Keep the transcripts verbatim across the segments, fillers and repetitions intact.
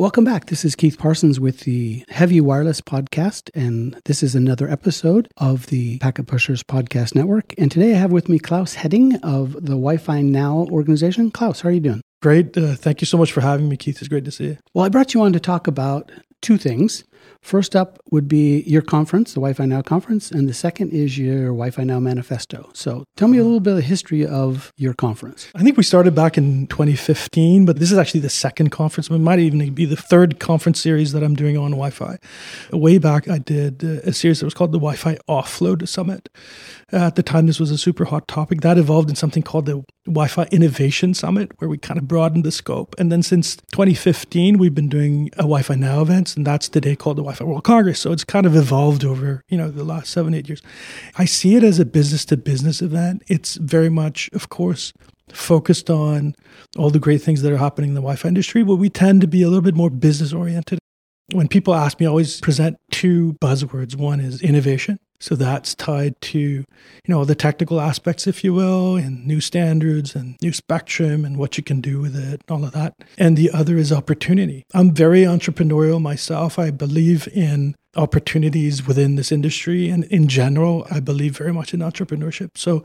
Welcome back. This is Keith Parsons with the Heavy Wireless Podcast, and this is another episode of the Packet Pushers Podcast Network. And today I have with me Claus Hetting of the Wi-Fi Now organization. Claus, how are you doing? Great. Uh, thank you so much for having me, Keith. It's great to see you. Well, I brought you on to talk about two things. First up would be your conference, the Wi-Fi Now conference, and the second is your Wi-Fi Now manifesto. So tell me a little bit of the history of your conference. I think we started back in twenty fifteen, but this is actually the second conference. It might even be the third conference series that I'm doing on Wi-Fi. Way back, I did a series that was called the Wi-Fi Offload Summit. At the time, this was a super hot topic. That evolved in something called the Wi-Fi Innovation Summit, where we kind of broadened the scope. And then since twenty fifteen, we've been doing a Wi-Fi Now events, and that's today called the Wi-Fi World Congress. So it's kind of evolved over, you know, the last seven, eight years. I see it as a business-to-business event. It's very much, of course, focused on all the great things that are happening in the Wi-Fi industry, but we tend to be a little bit more business-oriented. When people ask me, I always present two buzzwords. One is innovation. So that's tied to, you know, the technical aspects, if you will, and new standards and new spectrum and what you can do with it, all of that. And the other is opportunity. I'm very entrepreneurial myself. I believe in opportunities within this industry. And in general, I believe very much in entrepreneurship. So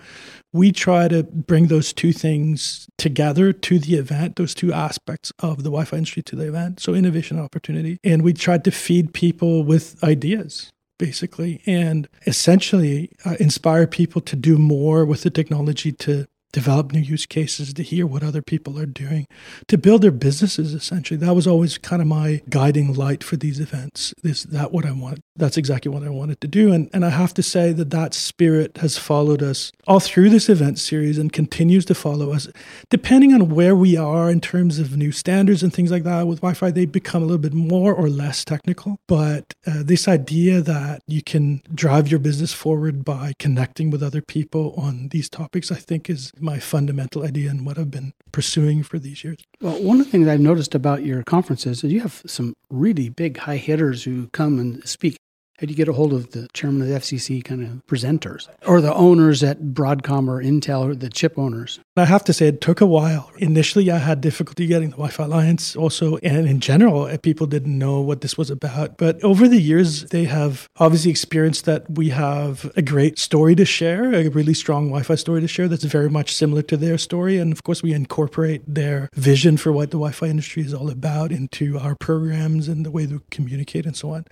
we try to bring those two things together to the event, those two aspects of the Wi-Fi industry to the event. So innovation and opportunity. And we tried to feed people with ideas, basically, and essentially uh, inspire people to do more with the technology, to develop new use cases, to hear what other people are doing, to build their businesses, essentially. That was always kind of my guiding light for these events. Is that what I want? That's exactly what I wanted to do. And, and I have to say that that spirit has followed us all through this event series and continues to follow us. Depending on where we are in terms of new standards and things like that with Wi-Fi, they become a little bit more or less technical. But uh, this idea that you can drive your business forward by connecting with other people on these topics, I think is my fundamental idea and what I've been pursuing for these years. Well, one of the things I've noticed about your conferences is you have some really big high hitters who come and speak. How do you get a hold of the chairman of the F C C kind of presenters or the owners at Broadcom or Intel or the chip owners? I have to say it took a while. Initially, I had difficulty getting the Wi-Fi Alliance also. And in general, people didn't know what this was about. But over the years, they have obviously experienced that we have a great story to share, a really strong Wi-Fi story to share that's very much similar to their story. And of course, we incorporate their vision for what the Wi-Fi industry is all about into our programs and the way we communicate and so on.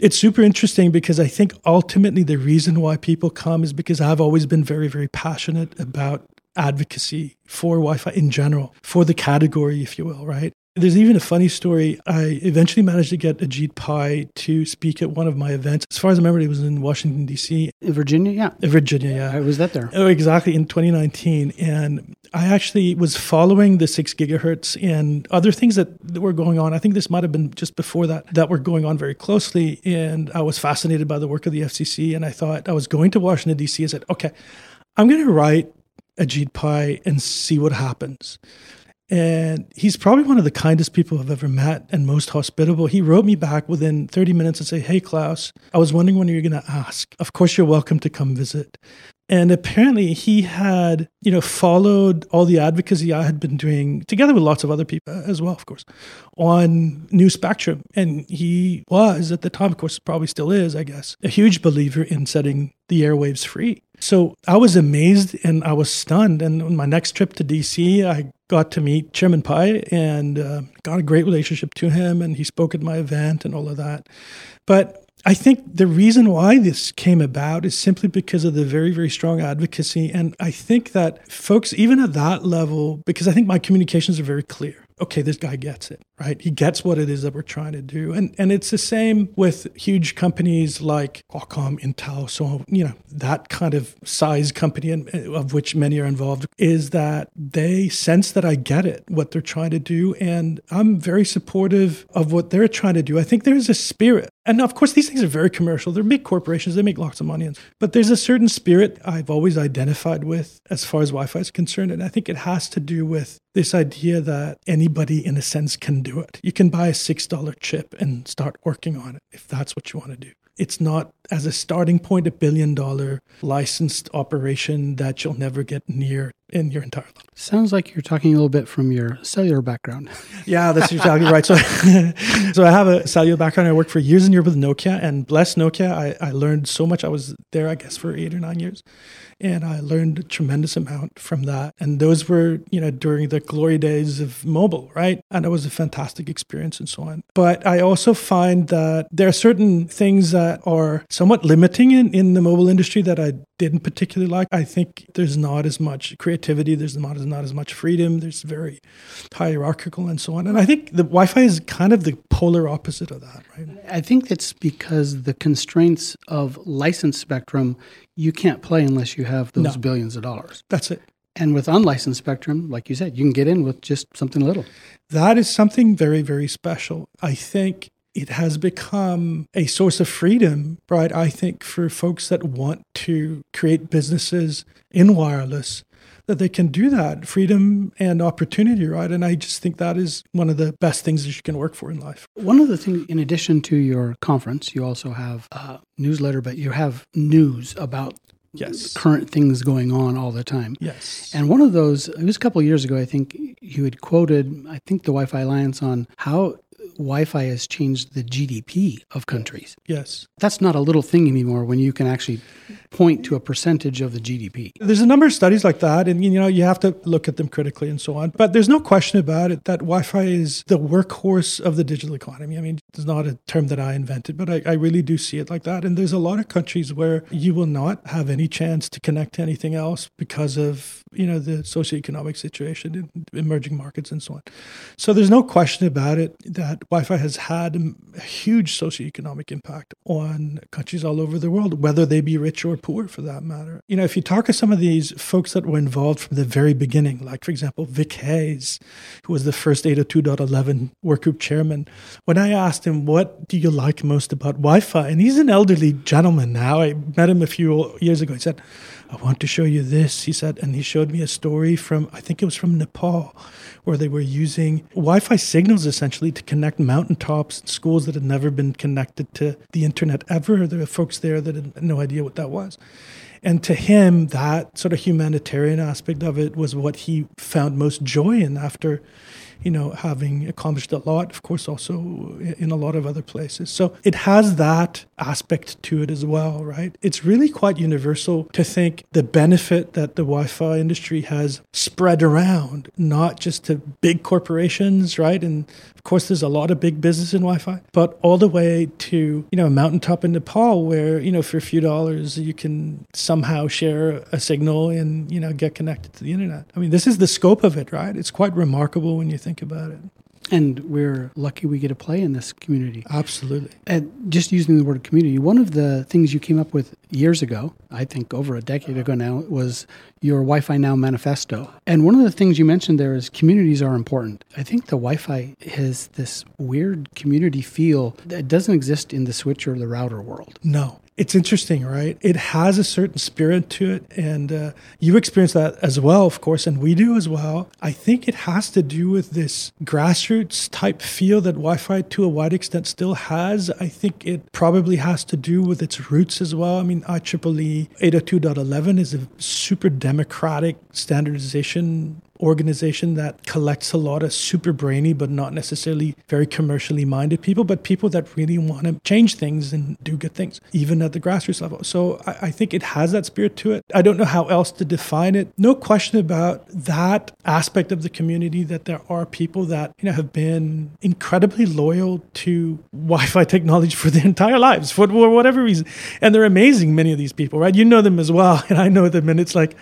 It's super interesting. Interesting because I think ultimately the reason why people come is because I've always been very, very passionate about advocacy for Wi-Fi in general, for the category, if you will, right? There's even a funny story. I eventually managed to get Ajit Pai to speak at one of my events. As far as I remember, it was in Washington, D C Virginia, yeah. Virginia, yeah. I was that there. Oh, exactly, in twenty nineteen. And I actually was following the six gigahertz and other things that, that were going on. I think this might have been just before that, that were going on very closely. And I was fascinated by the work of the F C C. And I thought I was going to Washington, D C I said, okay, I'm going to write Ajit Pai and see what happens. And he's probably one of the kindest people I've ever met and most hospitable. He wrote me back within thirty minutes and said, hey, Claus, I was wondering when you were going to ask. Of course, you're welcome to come visit. And apparently he had, you know, followed all the advocacy I had been doing together with lots of other people as well, of course, on new spectrum. And he was at the time, of course, probably still is, I guess, a huge believer in setting the airwaves free. So I was amazed and I was stunned. And on my next trip to D C, I got to meet Chairman Pai and uh, got a great relationship to him. And he spoke at my event and all of that. But I think the reason why this came about is simply because of the very, very strong advocacy. And I think that folks, even at that level, because I think my communications are very clear. Okay, this guy gets it, right? He gets what it is that we're trying to do. And and it's the same with huge companies like Qualcomm, Intel, so, you know, that kind of size company, and of which many are involved, is that they sense that I get it, what they're trying to do. And I'm very supportive of what they're trying to do. I think there's a spirit. And of course, these things are very commercial. They're big corporations. They make lots of money. But there's a certain spirit I've always identified with as far as Wi-Fi is concerned. And I think it has to do with this idea that anybody, in a sense, can do it. You can buy a six dollar chip and start working on it if that's what you want to do. It's not, as a starting point, a billion dollar licensed operation that you'll never get near in your entire life. Sounds like you're talking a little bit from your cellular background. Yeah, that's exactly right. So, so I have a cellular background. I worked for years and years with Nokia, and bless Nokia, I, I learned so much. I was there, I guess, for eight or nine years, and I learned a tremendous amount from that. And those were, you know, during the glory days of mobile, right? And it was a fantastic experience and so on. But I also find that there are certain things that are somewhat limiting in, in the mobile industry that I didn't particularly like. I think there's not as much creativity, there's not as not as much freedom, there's very hierarchical and so on. And I think the Wi-Fi is kind of the polar opposite of that, right? I think it's because the constraints of licensed spectrum, you can't play unless you have those no. billions of dollars. That's it. And with unlicensed spectrum, like you said, you can get in with just something little. That is something very, very special. I think it has become a source of freedom, right? I think for folks that want to create businesses in wireless, that they can do that, freedom and opportunity, right? And I just think that is one of the best things that you can work for in life. One of the things, in addition to your conference, you also have a newsletter, but you have news about yes. current things going on all the time. Yes. And one of those, it was a couple of years ago, I think you had quoted, I think the Wi-Fi Alliance on how Wi-Fi has changed the G D P of countries. Yes. That's not a little thing anymore when you can actually point to a percentage of the G D P. There's a number of studies like that, and you know, you have to look at them critically and so on. But there's no question about it that Wi-Fi is the workhorse of the digital economy. I mean, it's not a term that I invented, but I, I really do see it like that. And there's a lot of countries where you will not have any chance to connect to anything else because of, you know, the socioeconomic situation in emerging markets and so on. So there's no question about it that Wi-Fi has had a huge socioeconomic impact on countries all over the world, whether they be rich or poor for that matter. You know, if you talk to some of these folks that were involved from the very beginning, like, for example, Vic Hayes, who was the first eight oh two dot eleven workgroup chairman, when I asked him, what do you like most about Wi-Fi? And he's an elderly gentleman now. I met him a few years ago. He said, I want to show you this, he said, and he showed me a story from, I think it was from Nepal, where they were using Wi-Fi signals essentially to connect mountaintops and schools that had never been connected to the internet ever. There were folks there that had no idea what that was. And to him, that sort of humanitarian aspect of it was what he found most joy in after, you know, having accomplished a lot, of course, also in a lot of other places. So it has that aspect to it as well, right? It's really quite universal to think the benefit that the Wi-Fi industry has spread around, not just to big corporations, right? And of course, there's a lot of big business in Wi-Fi, but all the way to, you know, a mountaintop in Nepal where, you know, for a few dollars, you can somehow share a signal and, you know, get connected to the internet. I mean, this is the scope of it, right? It's quite remarkable when you think about it. And we're lucky we get to play in this community. Absolutely. And just using the word community, one of the things you came up with years ago, I think over a decade ago now, was your Wi-Fi Now manifesto. And one of the things you mentioned there is communities are important. I think the Wi-Fi has this weird community feel that doesn't exist in the switch or the router world. No. It's interesting, right? It has a certain spirit to it, and uh, you experience that as well, of course, and we do as well. I think it has to do with this grassroots-type feel that Wi-Fi, to a wide extent, still has. I think it probably has to do with its roots as well. I mean, I triple E eight oh two dot eleven is a super democratic standardization organization that collects a lot of super brainy, but not necessarily very commercially minded people, but people that really want to change things and do good things, even at the grassroots level. So I, I think it has that spirit to it. I don't know how else to define it. No question about that aspect of the community, that there are people that, you know, have been incredibly loyal to Wi-Fi technology for their entire lives, for whatever reason. And they're amazing, many of these people, right? You know them as well, and I know them, and it's like,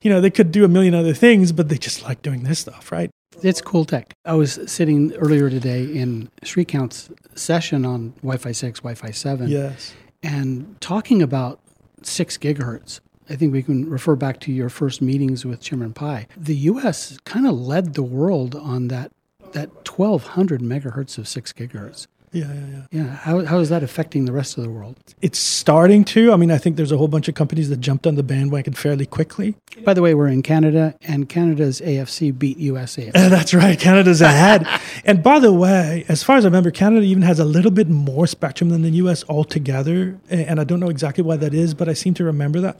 you know, they could do a million other things, but they just like doing this stuff, right? It's cool tech. I was sitting earlier today in Shrikant's session on Wi-Fi six, Wi-Fi seven, yes, and talking about six gigahertz. I think we can refer back to your first meetings with Chairman Pai. The U S kind of led the world on that, that twelve hundred megahertz of six gigahertz. Yeah, yeah, yeah. Yeah. How, how is that affecting the rest of the world? It's starting to. I mean, I think there's a whole bunch of companies that jumped on the bandwagon fairly quickly. By the way, we're in Canada, and Canada's A F C beat U S A F C. Uh, that's right. Canada's ahead. And by the way, as far as I remember, Canada even has a little bit more spectrum than the U S altogether. And I don't know exactly why that is, but I seem to remember that.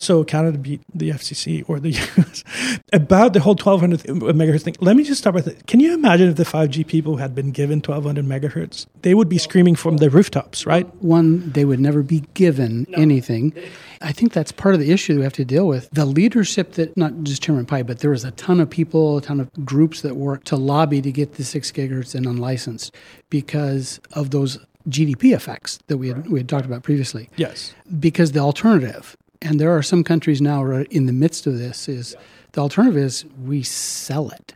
So Canada beat the F C C or the U S about the whole twelve hundred megahertz thing. Let me just start with it. Can you imagine if the five G people had been given twelve hundred megahertz? They would be screaming from the rooftops, right? One, they would never be given no. anything. I think that's part of the issue that we have to deal with. The leadership that, not just Chairman Pai, but there was a ton of people, a ton of groups that worked to lobby to get the six gigahertz and unlicensed because of those G D P effects that we had, right. we had talked about previously. Yes. Because the alternative, and there are some countries now in the midst of this, is yeah. the alternative is we sell it.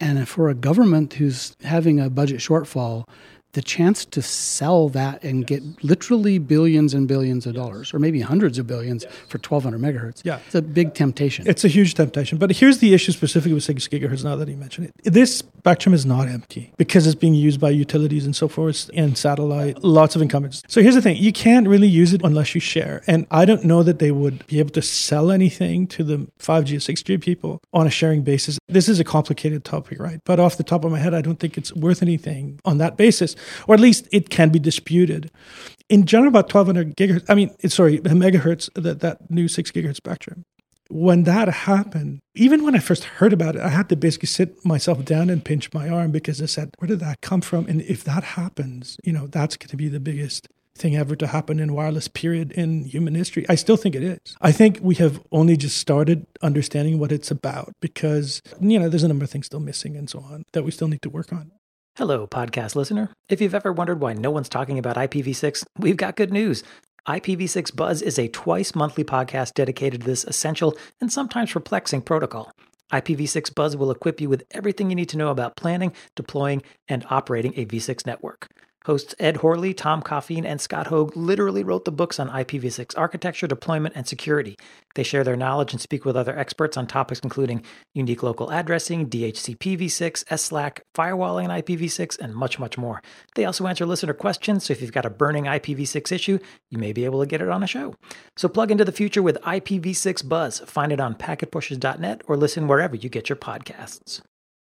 And for a government who's having a budget shortfall, the chance to sell that and yes. get literally billions and billions of yes. dollars, or maybe hundreds of billions yes. for twelve hundred megahertz, yeah. it's a big temptation. It's a huge temptation. But here's the issue specifically with six gigahertz now that you mentioned it. This spectrum is not empty because it's being used by utilities and so forth and satellite, lots of incumbents. So here's the thing. You can't really use it unless you share. And I don't know that they would be able to sell anything to the five G or six G people on a sharing basis. This is a complicated topic, right? But off the top of my head, I don't think it's worth anything on that basis. Or at least it can be disputed. In general, about twelve hundred gigahertz, I mean, sorry, megahertz, that, that new six gigahertz spectrum. When that happened, even when I first heard about it, I had to basically sit myself down and pinch my arm because I said, where did that come from? And if that happens, you know, that's going to be the biggest thing ever to happen in wireless period in human history. I still think it is. I think we have only just started understanding what it's about because, you know, there's a number of things still missing and so on that we still need to work on. Hello, podcast listener. If you've ever wondered why no one's talking about I P v six, we've got good news. I P v six Buzz is a twice-monthly podcast dedicated to this essential and sometimes perplexing protocol. I P v six Buzz will equip you with everything you need to know about planning, deploying, and operating a v six network. Hosts Ed Horley, Tom Coffeen, and Scott Hogue literally wrote the books on I P v six architecture, deployment, and security. They share their knowledge and speak with other experts on topics including unique local addressing, D H C P v six, S L A C, firewalling and I P v six, and much, much more. They also answer listener questions, so if you've got a burning I P v six issue, you may be able to get it on a show. So plug into the future with I P v six Buzz. Find it on packet pushers dot net or listen wherever you get your podcasts.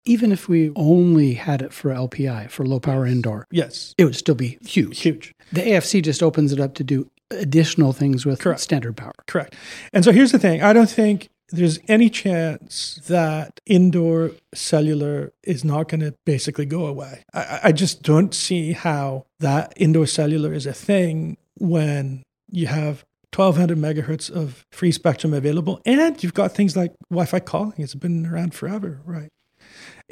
Even if we only had it for L P I, for low power indoor, yes, it would still be huge. Huge. The A F C just opens it up to do additional things with Correct. Standard power. Correct. And so here's the thing. I don't think there's any chance that indoor cellular is not going to basically go away. I, I just don't see how that indoor cellular is a thing when you have twelve hundred megahertz of free spectrum available. And you've got things like Wi-Fi calling. It's been around forever, right?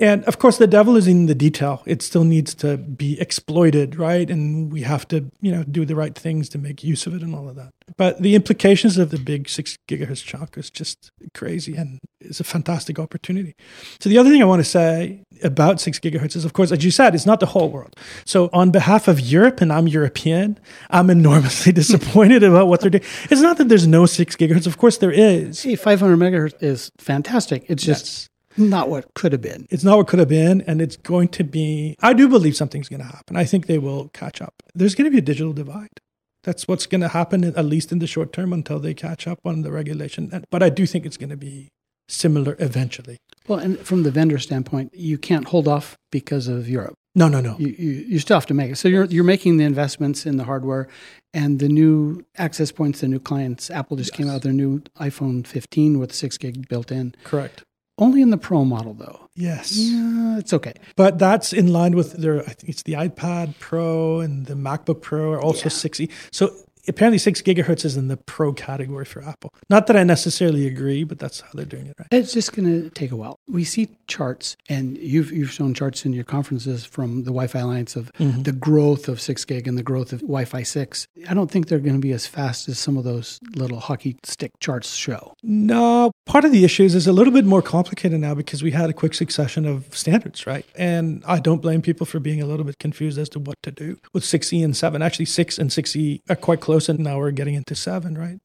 And of course, the devil is in the detail. It still needs to be exploited, right? And we have to, you know, do the right things to make use of it and all of that. But the implications of the big six gigahertz chunk is just crazy, and it's a fantastic opportunity. So the other thing I want to say about six gigahertz is, of course, as you said, it's not the whole world. So on behalf of Europe, and I'm European, I'm enormously disappointed about what they're doing. It's not that there's no six gigahertz. Of course, there is. Hey, five hundred megahertz is fantastic. It's just... Yes. Not what could have been. It's not what could have been, and it's going to be... I do believe something's going to happen. I think they will catch up. There's going to be a digital divide. That's what's going to happen, at least in the short term, until they catch up on the regulation. But I do think it's going to be similar eventually. Well, and from the vendor standpoint, you can't hold off because of Europe. No, no, no. You, you, you still have to make it. So you're you're making the investments in the hardware and the new access points, the new clients. Apple just yes. came out with their new iPhone fifteen with six gig built in. Correct. Only in the Pro model, though. Yes. Yeah, it's okay. But that's in line with their, I think it's the iPad Pro and the MacBook Pro are also yeah. six E. So apparently six gigahertz is in the Pro category for Apple. Not that I necessarily agree, but that's how they're doing it, right? It's just going to take a while. We see charts, and you've you've shown charts in your conferences from the Wi-Fi Alliance of mm-hmm. the growth of six gig and the growth of Wi-Fi six. I don't think they're going to be as fast as some of those little hockey stick charts show. No. Part of the issue is it's a little bit more complicated now because we had a quick succession of standards, right? And I don't blame people for being a little bit confused as to what to do with six E and seven. Actually, six and six E are quite close, and now we're getting into seven, right?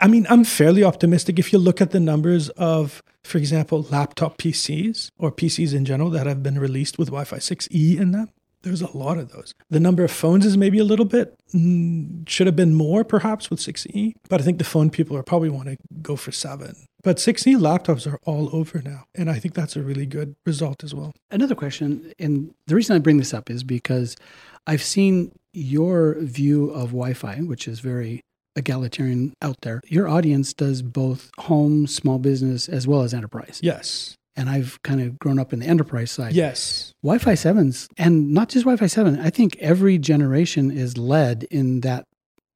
I mean, I'm fairly optimistic. If you look at the numbers of, for example, laptop P Cs or P Cs in general that have been released with Wi-Fi six E in them, There's a lot of those. The number of phones is maybe a little bit, should have been more perhaps with six E, but I think the phone people are probably want to go for seven. But six E laptops are all over now, and I think that's a really good result as well. Another question, and the reason I bring this up is because I've seen your view of Wi-Fi, which is very egalitarian out there. Your audience does both home, small business, as well as enterprise. Yes. And I've kind of grown up in the enterprise side. Yes. Wi-Fi sevens, and not just Wi-Fi seven, I think every generation is led in that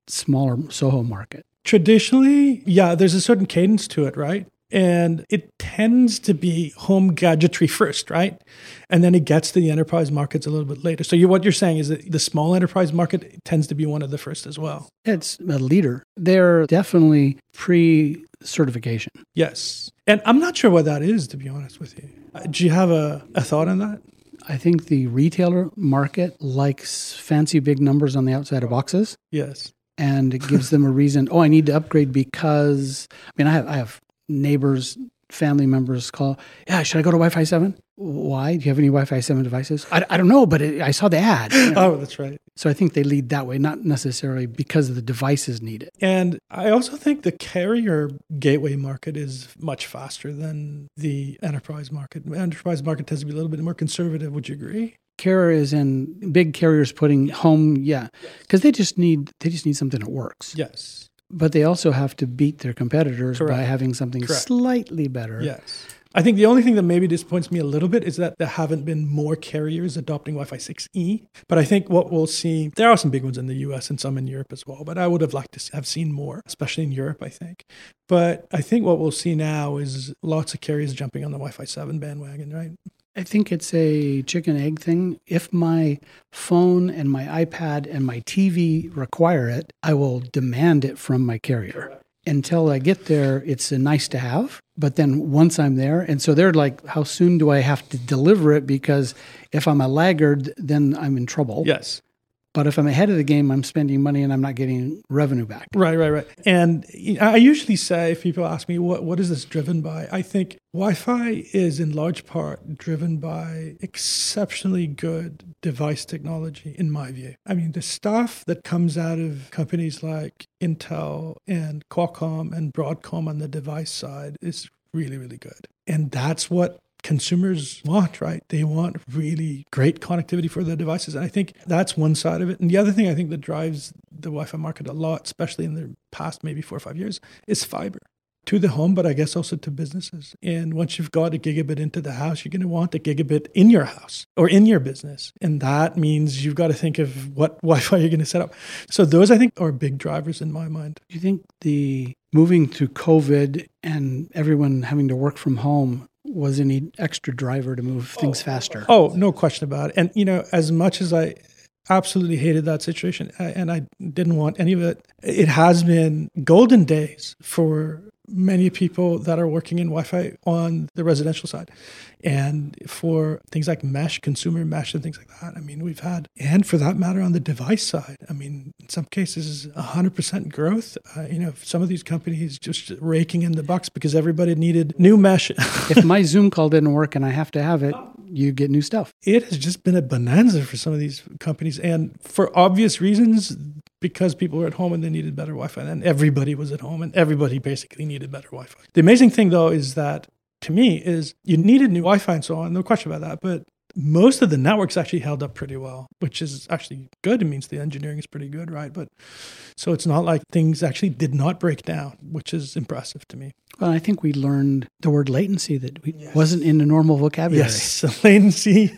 smaller SOHO market. Traditionally, yeah, there's a certain cadence to it, right? And it tends to be home gadgetry first, right? And then it gets to the enterprise markets a little bit later. So you, what you're saying is that the small enterprise market tends to be one of the first as well. It's a leader. They're definitely pre-certification. Yes. And I'm not sure what that is, to be honest with you. Do you have a, a thought on that? I think the retailer market likes fancy big numbers on the outside of boxes. Yes. And it gives them a reason, oh, I need to upgrade because, I mean, I have I have neighbors, family members call, yeah, should I go to Wi-Fi seven? Why? Do you have any Wi-Fi seven devices? I, I don't know, but it, I saw the ad. You know? Oh, that's right. So I think they lead that way, not necessarily because the devices need it. And I also think the carrier gateway market is much faster than the enterprise market. The enterprise market tends to be a little bit more conservative. Would you agree? Carriers and big carriers putting home, yeah, because they just need they just need something that works. Yes. But they also have to beat their competitors Correct. By having something Correct. Slightly better. Yes. I think the only thing that maybe disappoints me a little bit is that there haven't been more carriers adopting Wi-Fi six E. But I think what we'll see, there are some big ones in the U S and some in Europe as well, but I would have liked to have seen more, especially in Europe, I think. But I think what we'll see now is lots of carriers jumping on the Wi-Fi seven bandwagon, right? I think it's a chicken egg thing. If my phone and my iPad and my T V require it, I will demand it from my carrier. Until I get there, it's a nice to have. But then once I'm there, and so they're like, how soon do I have to deliver it? Because if I'm a laggard, then I'm in trouble. Yes. But if I'm ahead of the game, I'm spending money and I'm not getting revenue back. Right, right, right. And I usually say, if people ask me, what what is this driven by? I think Wi-Fi is in large part driven by exceptionally good device technology, in my view. I mean, the stuff that comes out of companies like Intel and Qualcomm and Broadcom on the device side is really, really good. And that's what consumers want, right? They want really great connectivity for their devices. And I think that's one side of it. And the other thing I think that drives the Wi-Fi market a lot, especially in the past maybe four or five years, is fiber to the home, but I guess also to businesses. And once you've got a gigabit into the house, you're going to want a gigabit in your house or in your business. And that means you've got to think of what Wi-Fi you're going to set up. So those, I think, are big drivers in my mind. Do you think the moving through COVID and everyone having to work from home was any extra driver to move things oh, faster? Oh, no question about it. And, you know, as much as I absolutely hated that situation and I didn't want any of it, it has been golden days for many people that are working in Wi-Fi on the residential side. And for things like mesh, consumer mesh and things like that, I mean, we've had, and for that matter, on the device side, I mean, in some cases, one hundred percent growth. Uh, you know, some of these companies just raking in the bucks because everybody needed new mesh. If my Zoom call didn't work and I have to have it, you get new stuff. It has just been a bonanza for some of these companies. And for obvious reasons, because people were at home and they needed better Wi-Fi. And everybody was at home and everybody basically needed better Wi-Fi. The amazing thing, though, is that, to me, is you needed new Wi-Fi and so on, no question about that. But most of the networks actually held up pretty well, which is actually good. It means the engineering is pretty good, right? But so it's not like things actually did not break down, which is impressive to me. Well, I think we learned the word latency that we, yes. wasn't in the normal vocabulary. Yes, latency.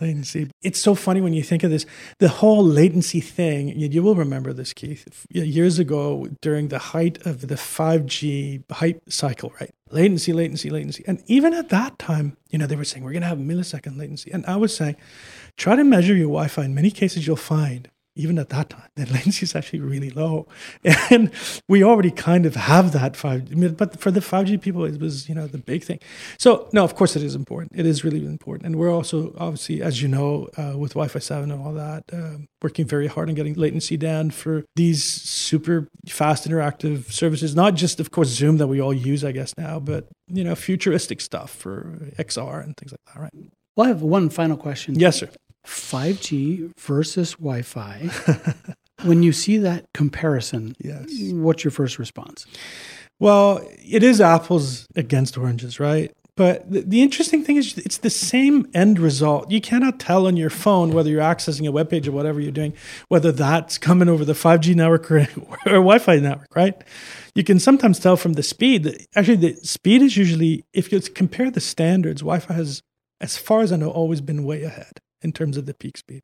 Latency. It's so funny when you think of this, the whole latency thing. You will remember this, Keith. Years ago, during the height of the five G hype cycle, right? Latency, latency, latency. And even at that time, you know, they were saying, we're going to have millisecond latency. And I was saying, try to measure your Wi-Fi. In many cases, you'll find, even at that time, that latency is actually really low. And we already kind of have that five G. But for the five G people, it was, you know, the big thing. So, no, of course it is important. It is really important. And we're also, obviously, as you know, uh, with Wi-Fi seven and all that, uh, working very hard on getting latency down for these super fast interactive services. Not just, of course, Zoom that we all use, I guess, now, but, you know, futuristic stuff for X R and things like that, right? Well, I have one final question. Yes, sir. five G versus Wi-Fi. When you see that comparison, yes. What's your first response? Well, it is apples against oranges, right? But the, the interesting thing is it's the same end result. You cannot tell on your phone whether you're accessing a web page or whatever you're doing, whether that's coming over the five G network or, or Wi-Fi network, right? You can sometimes tell from the speed. Actually, the speed is usually, if you compare the standards, Wi-Fi has, as far as I know, always been way ahead in terms of the peak speed.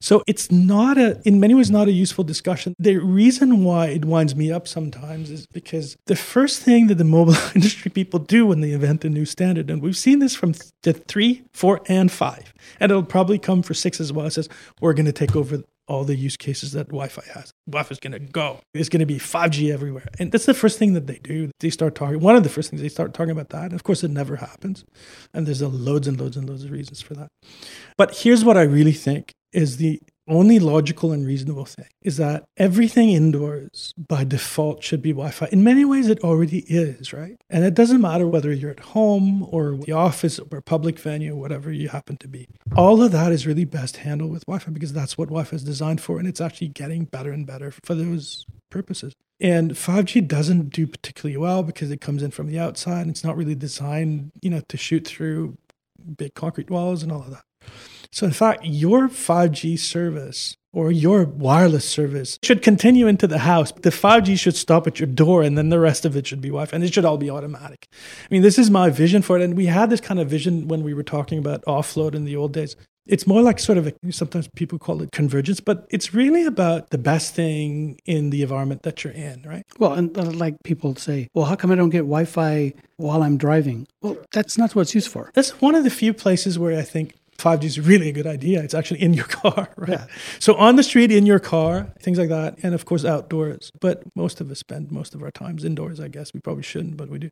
So it's not a, in many ways, not a useful discussion. The reason why it winds me up sometimes is because the first thing that the mobile industry people do when they invent a new standard, and we've seen this from the three, four, and five, and it'll probably come for six as well, it says, we're going to take over all the use cases that Wi-Fi has. Wi-Fi is going to go. It's going to be five G everywhere. And that's the first thing that they do. They start talking. One of the first things they start talking about that. And of course, it never happens. And there's a loads and loads and loads of reasons for that. But here's what I really think is the only logical and reasonable thing is that everything indoors by default should be Wi-Fi. In many ways, it already is, right? And it doesn't matter whether you're at home or the office or public venue, or whatever you happen to be. All of that is really best handled with Wi-Fi because that's what Wi-Fi is designed for. And it's actually getting better and better for those purposes. And five G doesn't do particularly well because it comes in from the outside. And it's not really designed, you know, to shoot through big concrete walls and all of that. So in fact, your five G service or your wireless service should continue into the house. The five G should stop at your door, and then the rest of it should be Wi-Fi, and it should all be automatic. I mean, this is my vision for it. And we had this kind of vision when we were talking about offload in the old days. It's more like sort of, a, sometimes people call it convergence, but it's really about the best thing in the environment that you're in, right? Well, and like people say, well, how come I don't get Wi-Fi while I'm driving? Well, that's not what it's used for. That's one of the few places where I think five G is really a good idea. It's actually in your car, right? Yeah. So on the street, in your car, things like that. And of course, outdoors. But most of us spend most of our times indoors, I guess. We probably shouldn't, but we do.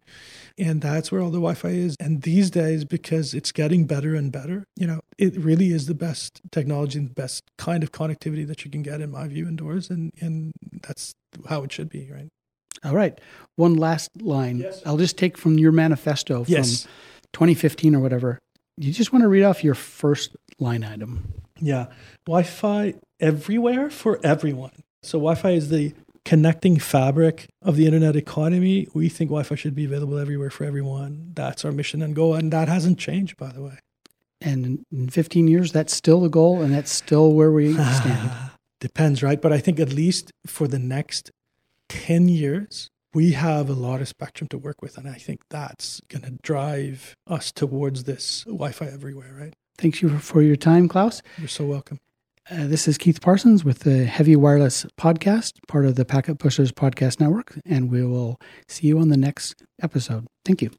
And that's where all the Wi-Fi is. And these days, because it's getting better and better, you know, it really is the best technology and the best kind of connectivity that you can get, in my view, indoors. And, and that's how it should be, right? All right. One last line. Yes, I'll just take from your manifesto from yes. twenty fifteen or whatever. You just want to read off your first line item. Yeah. Wi-Fi everywhere for everyone. So Wi-Fi is the connecting fabric of the internet economy. We think Wi-Fi should be available everywhere for everyone. That's our mission and goal. And that hasn't changed, by the way. And in fifteen years, that's still the goal and that's still where we stand. Depends, right? But I think at least for the next ten years, we have a lot of spectrum to work with, and I think that's going to drive us towards this Wi-Fi everywhere, right? Thank you for your time, Claus. You're so welcome. Uh, this is Keith Parsons with the Heavy Wireless Podcast, part of the Packet Pushers Podcast Network, and we will see you on the next episode. Thank you.